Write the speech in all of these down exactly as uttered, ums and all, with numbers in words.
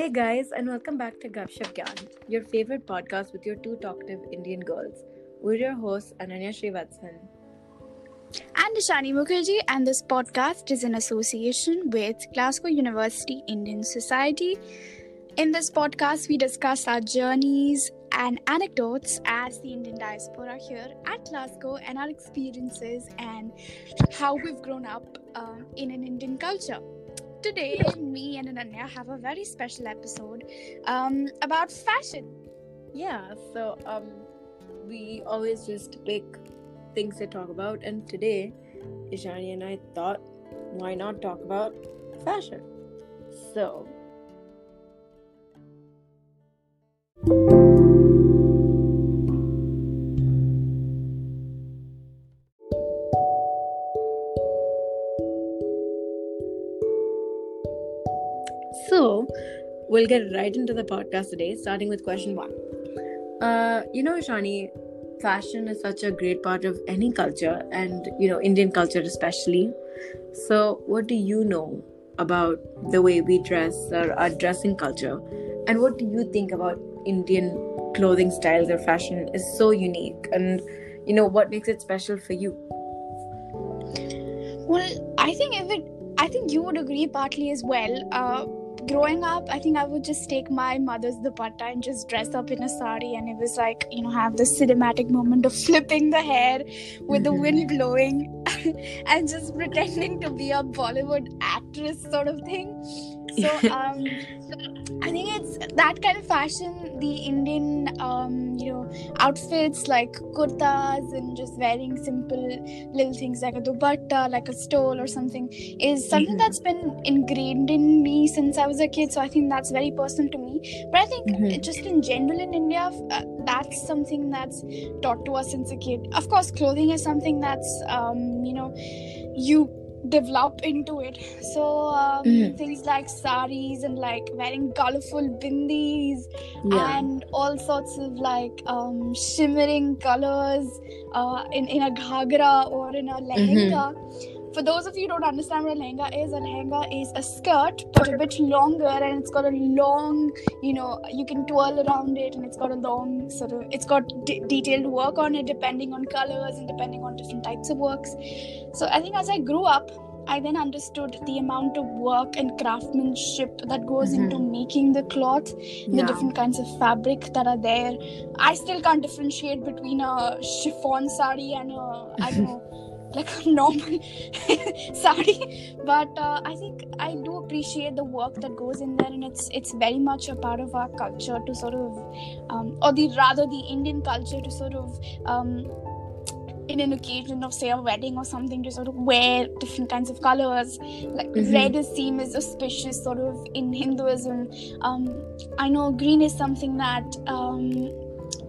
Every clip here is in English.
Hey guys, and welcome back to Gup Shup Gyan, your favorite podcast with your two talkative Indian girls. We're your hosts, Ananya Srivatsan and Dishani Mukherjee, and this podcast is in association with Glasgow University Indian Society. In this podcast, we discuss our journeys and anecdotes as the Indian diaspora here at Glasgow and our experiences and how we've grown up um, in an Indian culture. Today, me and Ananya have a very special episode um, about fashion. Yeah, so um, we always just pick things to talk about, and today, Ishani and I thought, why not talk about fashion? So, we'll get right into the podcast today, starting with question one. Uh, you know, Ishani, fashion is such a great part of any culture, and, you know, Indian culture especially. So what do you know about the way we dress or our dressing culture? And what do you think about Indian clothing styles or fashion is so unique? And, you know, what makes it special for you? Well, I think if it, I think you would agree partly as well. Uh, Growing up, I think I would just take my mother's dupatta and just dress up in a sari, and it was like, you know, have this cinematic moment of flipping the hair with the wind blowing and just pretending to be a Bollywood actress sort of thing. So um, I think it's that kind of fashion, the Indian, um, you know, outfits like kurtas and just wearing simple little things like a dupatta, like a stole or something, is something mm-hmm. that's been ingrained in me since I was a kid. So I think that's very personal to me. But I think mm-hmm. just in general in India, uh, that's something that's taught to us since a kid. Of course, clothing is something that's, um, you know, you develop into it. So um, mm. things like saris and like wearing colorful bindis yeah. and all sorts of like um, shimmering colors uh, in, in a ghagra or in a lehenga. Mm-hmm. For those of you who don't understand what a lehenga is, a lehenga is a skirt but a bit longer, and it's got a long, you know, you can twirl around it, and it's got a long sort of, it's got d- detailed work on it depending on colors and depending on different types of works. So I think as I grew up, I then understood the amount of work and craftsmanship that goes mm-hmm. into making the cloth, yeah. the different kinds of fabric that are there. I still can't differentiate between a chiffon sari and a, I don't know, like a normal sari, but uh, I think I do appreciate the work that goes in there, and it's it's very much a part of our culture to sort of, um, or the rather the Indian culture to sort of, um, in an occasion of say a wedding or something, to sort of wear different kinds of colors. Like mm-hmm. red is seen as auspicious sort of in Hinduism. Um, I know green is something that Um,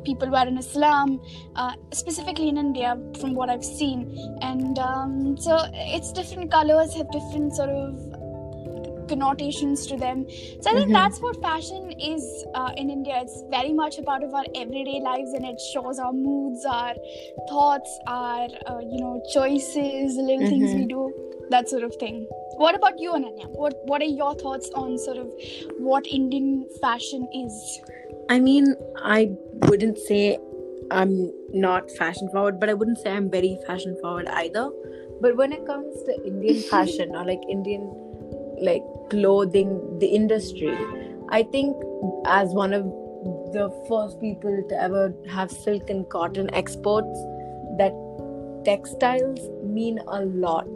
people were in Islam, uh, specifically in India, from what I've seen. And um, so it's different colors have different sort of connotations to them. So I think mm-hmm. that's what fashion is uh, in India. It's very much a part of our everyday lives, and it shows our moods, our thoughts, our, uh, you know, choices, little mm-hmm. things we do, that sort of thing. What about you, Ananya? What, what are your thoughts on sort of what Indian fashion is? I mean, I wouldn't say I'm not fashion forward, but I wouldn't say I'm very fashion forward either. But when it comes to Indian fashion or like Indian like clothing, the industry, I think as one of the first people to ever have silk and cotton exports that textiles mean a lot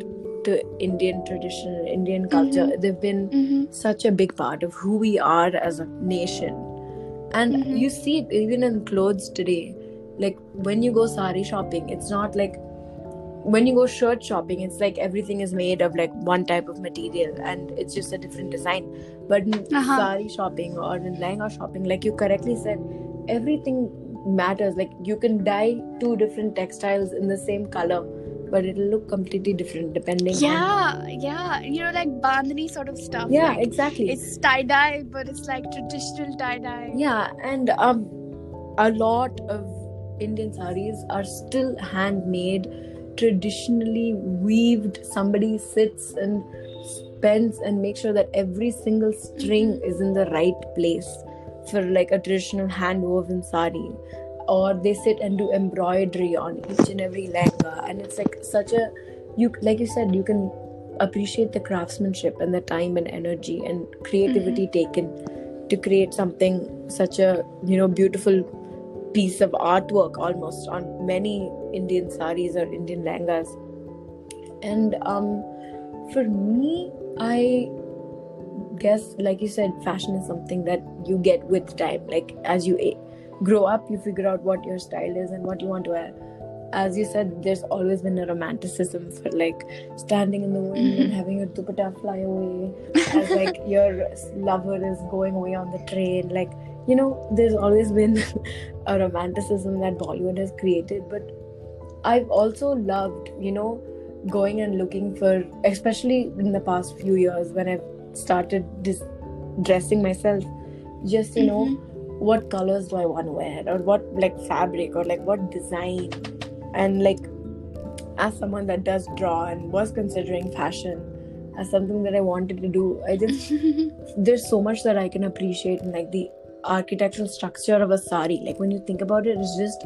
to Indian tradition, Indian culture. Mm-hmm. They've been mm-hmm. such a big part of who we are as a nation. And mm-hmm. you see it even in clothes today. Like when you go sari shopping, it's not like when you go shirt shopping, it's like everything is made of like one type of material and it's just a different design. But in uh-huh. sari shopping or in lehenga shopping, like you correctly said, everything matters. Like you can dye two different textiles in the same color, but it'll look completely different depending yeah, on... Yeah, yeah. You know, like bandhani sort of stuff. Yeah, like, exactly. It's tie-dye, but it's like traditional tie-dye. Yeah, and um, a lot of Indian saris are still handmade, traditionally weaved. Somebody sits and spends and makes sure that every single string mm-hmm. is in the right place for like a traditional hand-woven sari. Or they sit and do embroidery on each and every lehenga, and it's like such a you like you said you can appreciate the craftsmanship and the time and energy and creativity mm-hmm. taken to create something such a you know beautiful piece of artwork almost on many Indian saris or Indian lehengas. And um, for me, I guess like you said, fashion is something that you get with time. Like as you age. grow up, you figure out what your style is and what you want to wear. As you said, there's always been a romanticism for like standing in the wind mm-hmm. and having your dupatta fly away as like your lover is going away on the train. Like, you know, there's always been a romanticism that Bollywood has created. But I've also loved, you know, going and looking for, especially in the past few years when I've started dis- dressing myself, just, you mm-hmm. know, what colors do I want to wear, or what like fabric, or like what design. And like as someone that does draw and was considering fashion as something that I wanted to do, I just there's so much that I can appreciate in like the architectural structure of a sari. Like when you think about it, it's just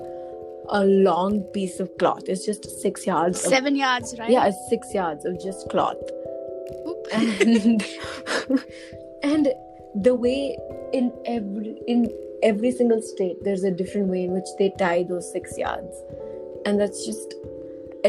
a long piece of cloth. It's just six yards seven of, yards right yeah it's six yards of just cloth. Oop. and and the way in every in every single state there's a different way in which they tie those six yards, and that's just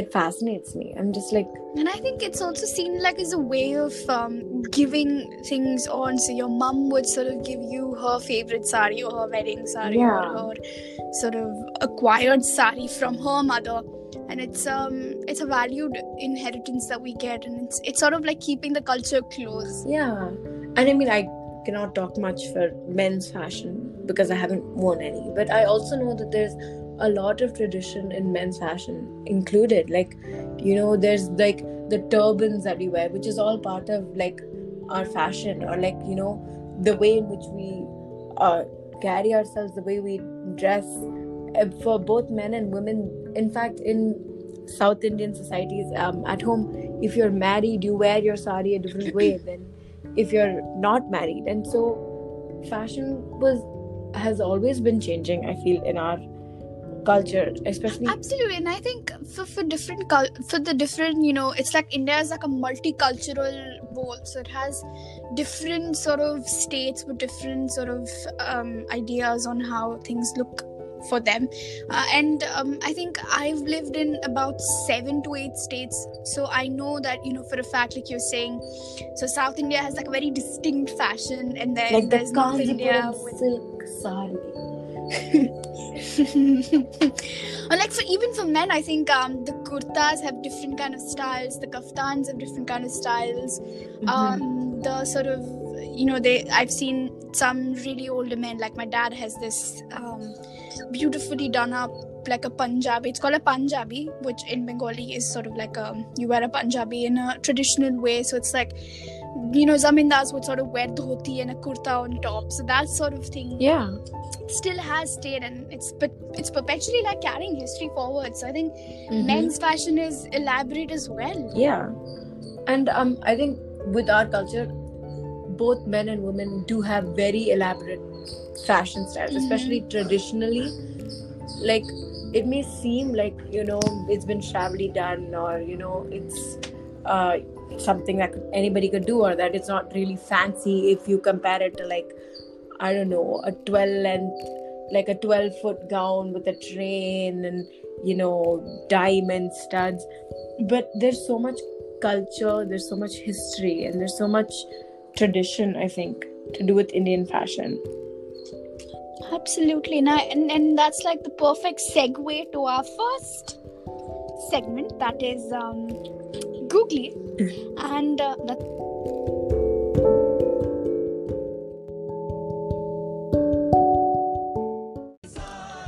it fascinates me. I'm just like, and I think it's also seen like as a way of um, giving things on. So your mum would sort of give you her favorite sari or her wedding sari yeah. or her sort of acquired sari from her mother, and it's um it's a valued inheritance that we get, and it's it's sort of like keeping the culture close. Yeah, and I mean I cannot talk much for men's fashion because I haven't worn any, but I also know that there's a lot of tradition in men's fashion included. Like, you know, there's like the turbans that we wear, which is all part of like our fashion, or like, you know, the way in which we uh, carry ourselves, the way we dress, for both men and women. In fact, in South Indian societies, um, at home, if you're married, you wear your sari a different way than if you're not married. And so fashion was has always been changing, I feel, in our culture, especially. Absolutely. And I think for, for different for the different, you know, it's like India is like a multicultural bowl, so it has different sort of states with different sort of um, ideas on how things look for them. Uh, and um, I think I've lived in about seven to eight states, so I know that, you know, for a fact, like you're saying, so South India has like a very distinct fashion, and then like there's the North India with silk sari. Or like for even for men, I think um, the kurtas have different kind of styles, the kaftans have different kind of styles, mm-hmm. um, the sort of, you know, they I've seen some really older men, like my dad has this um, beautifully done up like a Punjabi, it's called a Punjabi, which in Bengali is sort of like a, you wear a Punjabi in a traditional way, so it's like, you know, zamindars would sort of wear dhoti and a kurta on top, so that sort of thing yeah still has stayed, and it's but it's perpetually like carrying history forward. So I think mm-hmm. men's fashion is elaborate as well. Yeah, and um, I think with our culture, both men and women do have very elaborate fashion styles, mm-hmm. especially traditionally. Like it may seem like, you know, it's been shabbily done, or you know, it's uh, something that anybody could do, or that it's not really fancy if you compare it to like, I don't know, a twelve length, like a twelve foot gown with a train and you know, diamond studs. But there's so much culture, there's so much history, and there's so much tradition, I think, to do with Indian fashion. Absolutely. And, I, and, and that's like the perfect segue to our first segment, that is um, Googly. and uh, that's...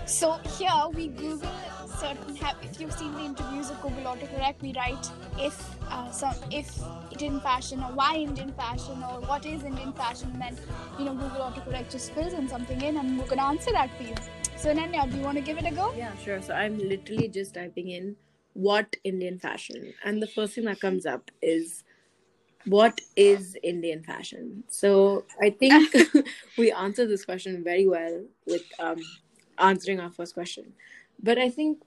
So here we Google certain, have, if you've seen the interviews of Google Autocorrect, we write if uh, some if Indian fashion, or why Indian fashion, or what is Indian fashion, and then, you know, Google Autocorrect just fills in something in and we're going to answer that for you. So Ananya, do you want to give it a go? Yeah, sure. So I'm literally just typing in what Indian fashion, and the first thing that comes up is what is Indian fashion? So I think we answered this question very well with... um. answering our first question. But I think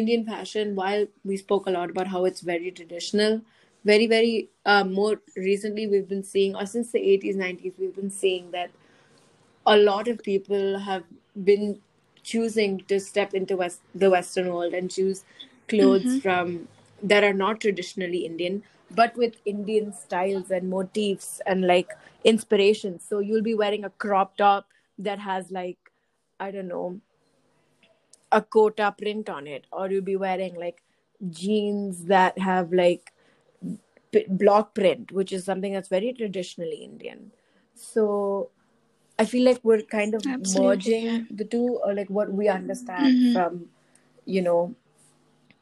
Indian fashion, while we spoke a lot about how it's very traditional, very, very uh, more recently we've been seeing, or since the eighties, nineties, we've been seeing that a lot of people have been choosing to step into West, the Western world and choose clothes mm-hmm. from that are not traditionally Indian, but with Indian styles and motifs and like inspirations. So you'll be wearing a crop top that has like, I don't know, a Kota print on it, or you'll be wearing like jeans that have like p- block print, which is something that's very traditionally Indian. So I feel like we're kind of Absolutely. merging the two, or like what we understand mm-hmm. from, you know,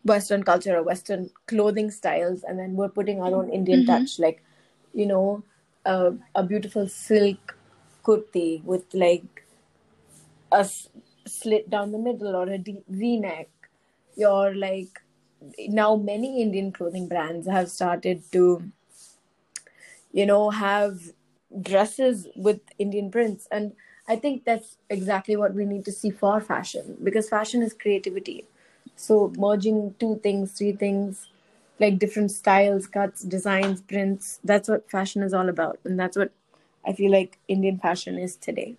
Western culture or Western clothing styles, and then we're putting our own Indian mm-hmm. touch, like, you know, uh, a beautiful silk kurti with like a slit down the middle or a deep V-neck. You're like, now many Indian clothing brands have started to, you know, have dresses with Indian prints. And I think that's exactly what we need to see for fashion, because fashion is creativity. So merging two things, three things, like different styles, cuts, designs, prints, that's what fashion is all about. And that's what I feel like Indian fashion is today.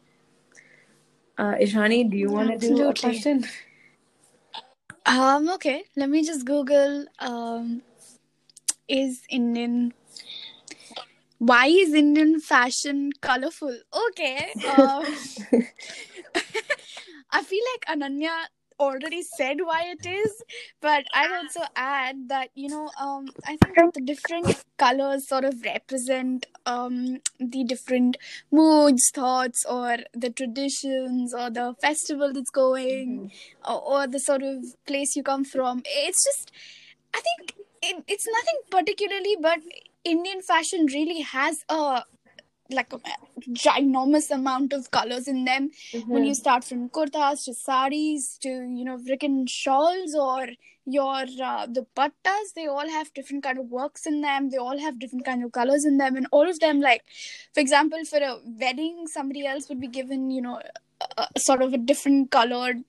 Uh, Ishani, do you want Absolutely. to do a question? Um, okay, let me just Google, um, is Indian, why is Indian fashion colorful? Okay. Um, I feel like Ananya already said why it is, but I'd also add that, you know, um, I think that the different colors sort of represent um, the different moods, thoughts, or the traditions, or the festival that's going, mm-hmm. or, or the sort of place you come from. It's just, I think it, it's nothing particularly, but Indian fashion really has a like a ginormous amount of colors in them. Mm-hmm. When you start from kurtas to saris to, you know, freaking shawls or your uh, the pattas, they all have different kind of works in them. They all have different kind of colors in them, and all of them, like, for example, for a wedding, somebody else would be given, you know, a, a sort of a different colored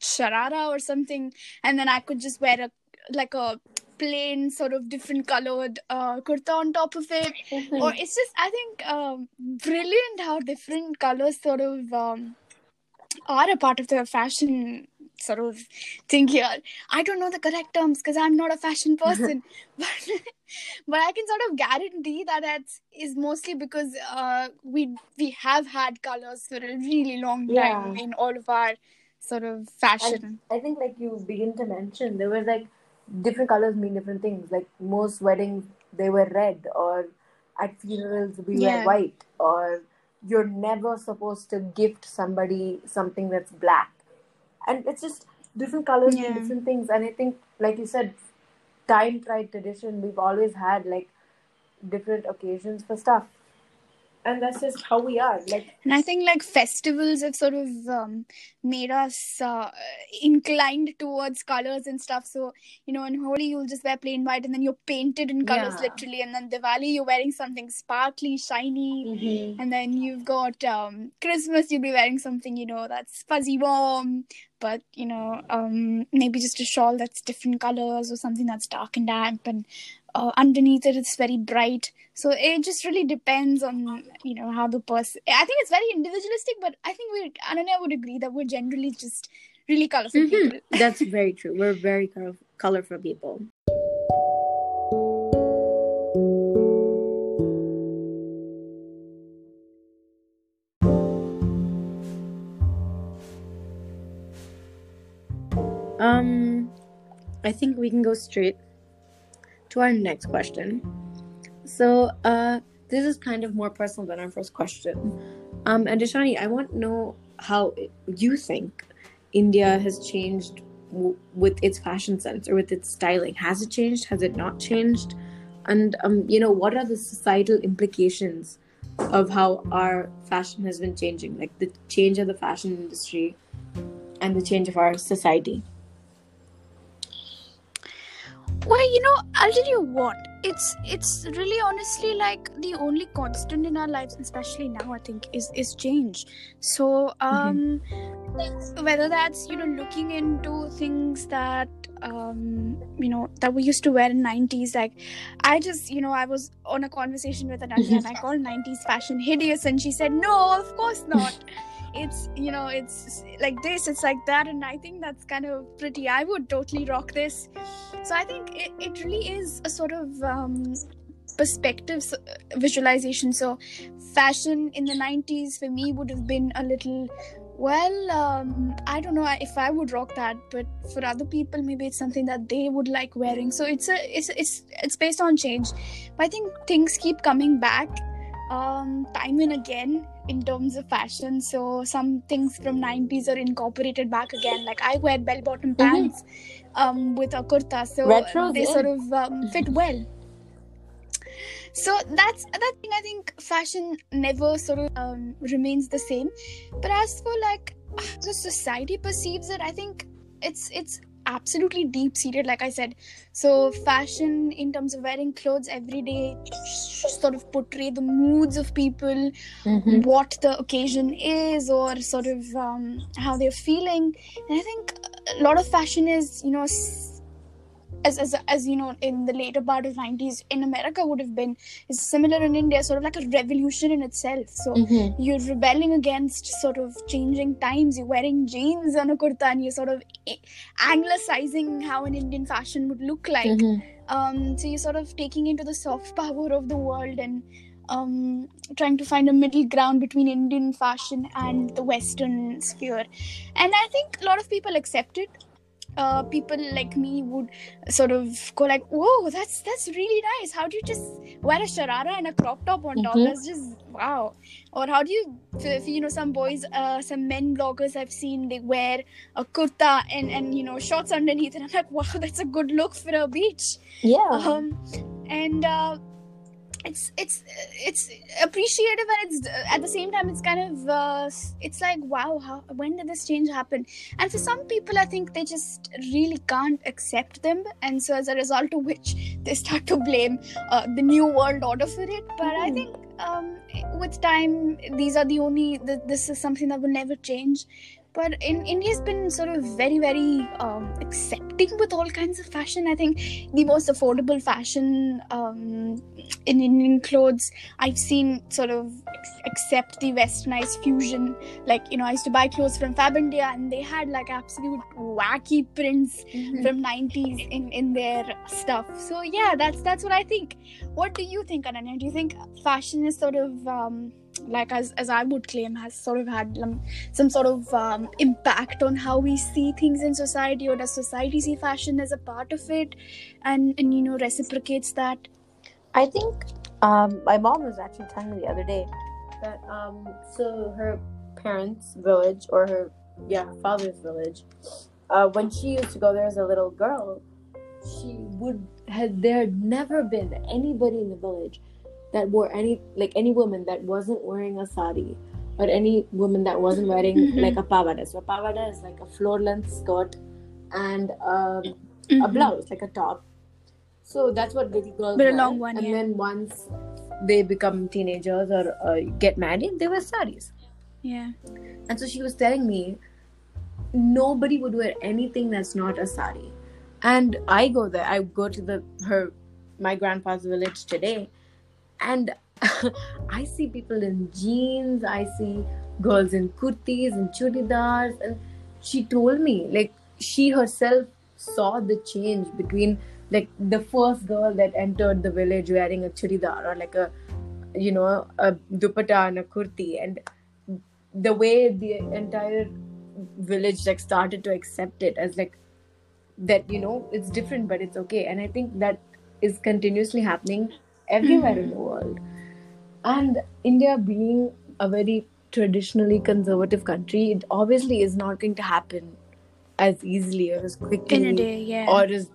sharara or something, and then I could just wear a like a plain sort of different colored uh, kurta on top of it. Mm-hmm. Or it's just, I think, um, brilliant how different colors sort of um, are a part of the fashion sort of thing here. I don't know the correct terms because I'm not a fashion person, but but I can sort of guarantee that that is mostly because uh, we we have had colors for a really long time yeah. in all of our sort of fashion. I, I think, like you begin to mention, there were like different colors mean different things. Like most weddings, they were red, or at funerals, we yeah. wear white, or you're never supposed to gift somebody something that's black. And it's just different colors yeah. mean different things. And I think, like you said, time-tried tradition, we've always had like different occasions for stuff. And that's just how we are. Like, and I think like festivals have sort of um, made us uh, inclined towards colors and stuff. So, you know, in Holi, you'll just wear plain white, and then you're painted in colors yeah. literally. And then Diwali, you're wearing something sparkly, shiny. Mm-hmm. And then you've got um, Christmas, you'll be wearing something, you know, that's fuzzy warm. But, you know, um, maybe just a shawl that's different colors, or something that's dark and damp. And Uh, underneath it, it's very bright. So it just really depends on, you know, how the person... I think it's very individualistic, but I think we, Ananya would agree that we're generally just really colorful mm-hmm. people. That's very true. We're very color- colorful people. Um, I think we can go straight to our next question. So, uh, this is kind of more personal than our first question. Um, and Dishani, I want to know how you think India has changed w- with its fashion sense or with its styling. Has it changed? Has it not changed? And, um, you know, what are the societal implications of how our fashion has been changing? Like the change of the fashion industry and the change of our society. Well, you know, I'll tell you what, it's it's really honestly like the only constant in our lives, especially now, I think, is, is change. So, um, mm-hmm. whether that's, you know, looking into things that, um, you know, that we used to wear in nineties, like, I just, you know, I was on a conversation with Ananya and I called nineties fashion hideous and she said, no, of course not. It's, you know, it's like this, it's like that, and I think that's kind of pretty. I would totally rock this. So I think it, it really is a sort of um, perspective visualization. So fashion in the nineties for me would have been a little, well, um, I don't know if I would rock that, but for other people, maybe it's something that they would like wearing. So it's a, it's it's it's based on change. But I think things keep coming back um, time and again in terms of fashion. So some things from nineties are incorporated back again. Like I wear bell-bottom pants mm-hmm. um, with a kurta, so retro, they yeah. sort of um, fit well. So that's that thing. I think fashion never sort of um, remains the same. But as for like the society perceives it, I think it's it's absolutely deep-seated, like I said. So fashion in terms of wearing clothes every day sort of portray the moods of people, mm-hmm. what the occasion is, or sort of um, how they're feeling. And I think a lot of fashion is, you know, as as as you know, in the later part of nineties in America would have been, is similar in India, sort of like a revolution in itself. So mm-hmm. you're rebelling against sort of changing times. You're wearing jeans on a kurta and you're sort of anglicizing how an Indian fashion would look like. Mm-hmm. Um, so you're sort of taking into the soft power of the world and um, trying to find a middle ground between Indian fashion and the Western sphere. And I think a lot of people accept it. Uh, people like me would sort of go like, whoa, that's that's really nice. How do you just wear a sharara and a crop top on mm-hmm. top? That's just wow. Or how do you, if, you know, some boys, uh, some men bloggers I've seen, they wear a kurta and, and, you know, shorts underneath. And I'm like, wow, that's a good look for a beach. Yeah. Um, and uh, it's, it's, it's appreciative and it's, at the same time, it's kind of, uh, it's like, wow, how, when did this change happen? And for some people, I think they just really can't accept them. And so as a result of which, they start to blame uh, the New World Order for it. But mm. I think um, with time, these are the only, the, this is something that will never change. But in India's been sort of very, very um, accepting with all kinds of fashion. I think the most affordable fashion um, in Indian clothes I've seen sort of accept the westernized fusion. Like, you know, I used to buy clothes from Fab India and they had like absolute wacky prints mm-hmm. from nineties in, in their stuff. So yeah, that's that's what I think. What do you think, Ananya? Do you think fashion is sort of... Um, like as as I would claim has sort of had um, some sort of um, impact on how we see things in society, or does society see fashion as a part of it and, and you know, reciprocates that? I think um, my mom was actually telling me the other day that um, so her parents' village, or her yeah her father's village, uh, when she used to go there as a little girl, she would had there had never been anybody in the village that wore any, like any woman that wasn't wearing a sari, or any woman that wasn't wearing mm-hmm. like a pavada. So a pavada is like a floor-length skirt and um, mm-hmm. a blouse, like a top. So that's what little girls but wear. A long one, and yeah. then once they become teenagers or uh, get married, they wear saris. Yeah. And so she was telling me, nobody would wear anything that's not a sari. And I go there. I go to the her my grandpa's village today. And I see people in jeans, I see girls in kurtis and chudidars, and she told me, like, she herself saw the change between, like, the first girl that entered the village wearing a churidar or like a, you know, a dupatta and a kurti, and the way the entire village, like, started to accept it as, like, that, you know, it's different but it's okay. And I think that is continuously happening everywhere mm-hmm. in the world. And India being a very traditionally conservative country, it obviously is not going to happen as easily or as quickly in a day, yeah. or as,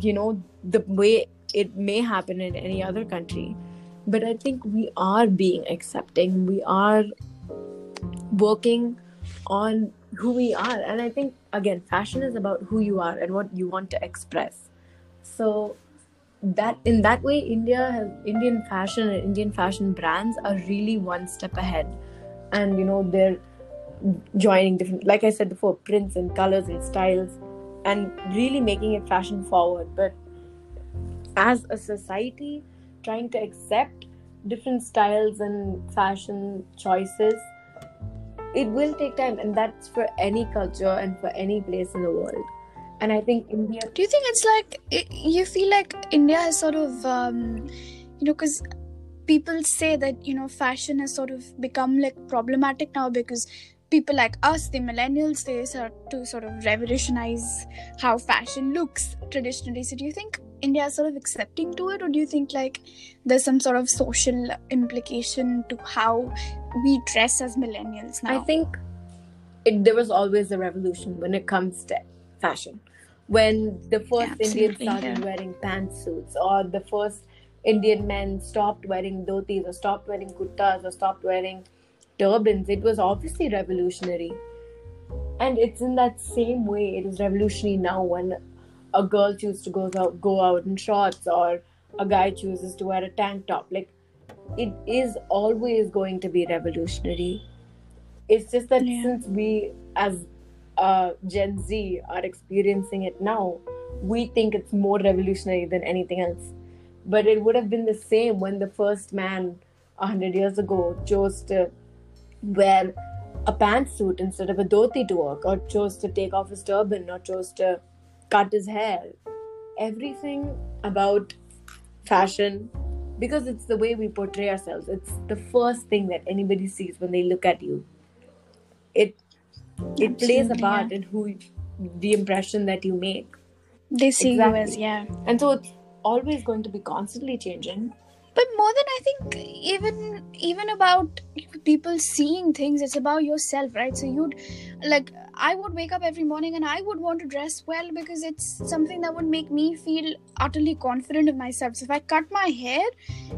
you know, the way it may happen in any other country. But I think we are being accepting, we are working on who we are. And I think, again, fashion is about who you are and what you want to express. So that in that way, India has, Indian fashion and Indian fashion brands are really one step ahead. And, you know, they're joining different, like I said before, prints and colors and styles, and really making it fashion forward. But as a society, trying to accept different styles and fashion choices, it will take time, and that's for any culture and for any place in the world. And I think India... Do you think it's like... It, you feel like India has sort of... Um, you know, because people say that, you know, fashion has sort of become, like, problematic now because people like us, the millennials, they start to sort of revolutionize how fashion looks traditionally. So do you think India is sort of accepting to it, or do you think, like, there's some sort of social implication to how we dress as millennials now? I think it, there was always a revolution when it comes to fashion. When the first yeah, Indians started yeah. wearing pantsuits, or the first Indian men stopped wearing dhotis, or stopped wearing kurtas, or stopped wearing turbans, it was obviously revolutionary. And it's in that same way it is revolutionary now when a girl chooses to go out, go out in shorts, or a guy chooses to wear a tank top. Like, it is always going to be revolutionary. It's just that yeah. since we as uh, Gen Z are experiencing it now, we think it's more revolutionary than anything else. But it would have been the same when the first man one hundred years ago chose to wear a pantsuit instead of a dhoti to work, or chose to take off his turban, or chose to cut his hair. Everything about fashion, because it's the way we portray ourselves, it's the first thing that anybody sees when they look at you. It it Absolutely, plays a part yeah. in who the impression that you make. They see exactly. you as, yeah. And so it's always going to be constantly changing. But more than, I think, even even about people seeing things, it's about yourself, right? So you'd, like, I would wake up every morning and I would want to dress well because it's something that would make me feel utterly confident of myself. So if I cut my hair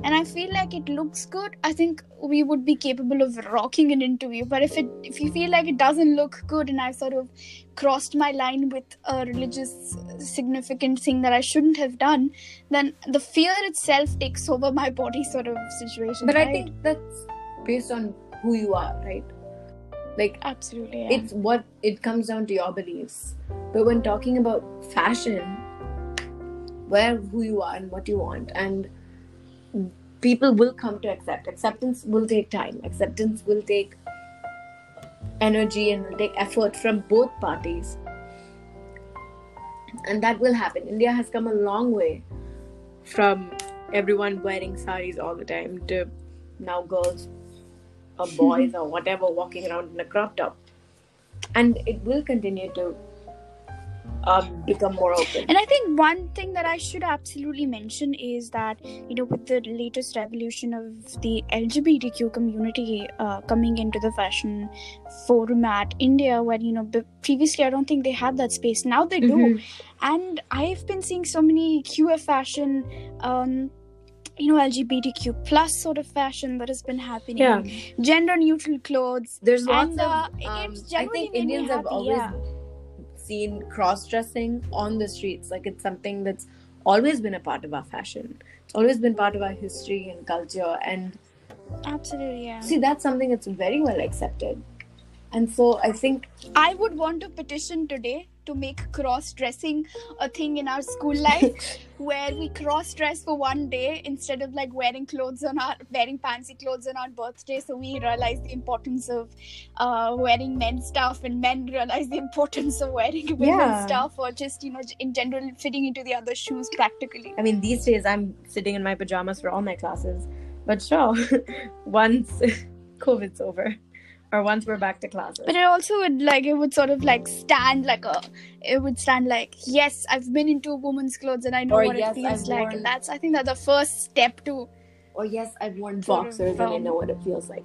and I feel like it looks good, I think we would be capable of rocking an interview. But if it if you feel like it doesn't look good, and I've sort of crossed my line with a religious significant thing that I shouldn't have done, then the fear itself takes over my body sort of situation. But right? I think that's based on who you are, right? Like, absolutely, yeah. It's what it comes down to, your beliefs. But when talking about fashion, where who you are and what you want, and people will come to accept. Acceptance will take time. Acceptance will take energy and will take effort from both parties, and that will happen. India has come a long way from everyone wearing saris all the time to now girls or boys or whatever walking around in a crop top, and it will continue to um, become more open. And I think one thing that I should absolutely mention is that, you know, with the latest revolution of the L G B T Q community uh, coming into the fashion forum at India, where, you know, previously I don't think they had that space, now they mm-hmm. do. And I've been seeing so many queer fashion, um you know, L G B T Q plus sort of fashion that has been happening. Yeah. Gender neutral clothes. There's lots and, uh, of. Um, it's I think Indians have happy, always yeah. seen cross dressing on the streets. Like, it's something that's always been a part of our fashion. It's always been part of our history and culture. And absolutely, yeah. See, that's something that's very well accepted. And so I think I would want to petition today to make cross-dressing a thing in our school life, where we cross-dress for one day instead of like wearing clothes on our wearing fancy clothes on our birthday. So we realized the importance of uh, wearing men's stuff, and men realized the importance of wearing women's yeah. stuff, or just, you know, in general fitting into the other shoes practically. I mean, these days I'm sitting in my pajamas for all my classes, but sure, once COVID's over. Or once we're back to classes. But it also would like, it would sort of like stand like a, it would stand like, yes, I've been into women's clothes and I know or what yes, it feels I've like. Worn... And that's, I think that's the first step to. Or yes, I've worn boxers from... and I know what it feels like.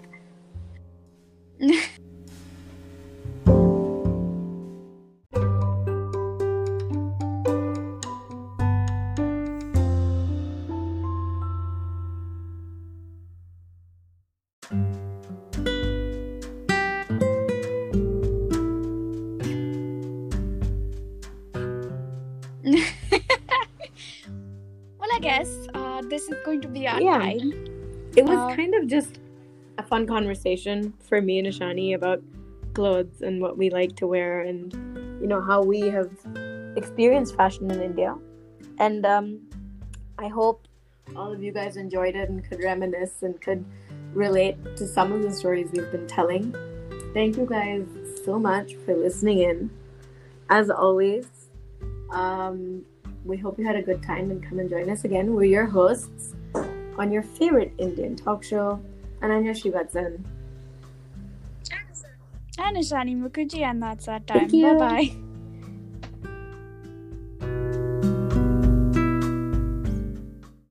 Yeah, I, it was uh, kind of just a fun conversation for me and Ishani about clothes and what we like to wear, and you know how we have experienced fashion in India. And um, I hope all of you guys enjoyed it and could reminisce and could relate to some of the stories we've been telling. Thank you guys so much for listening in. As always, um, we hope you had a good time, and come and join us again. We're your hosts on your favorite Indian talk show, Ananya Srivatsan. And Ishani Mukherjee, and that's our time. Bye-bye.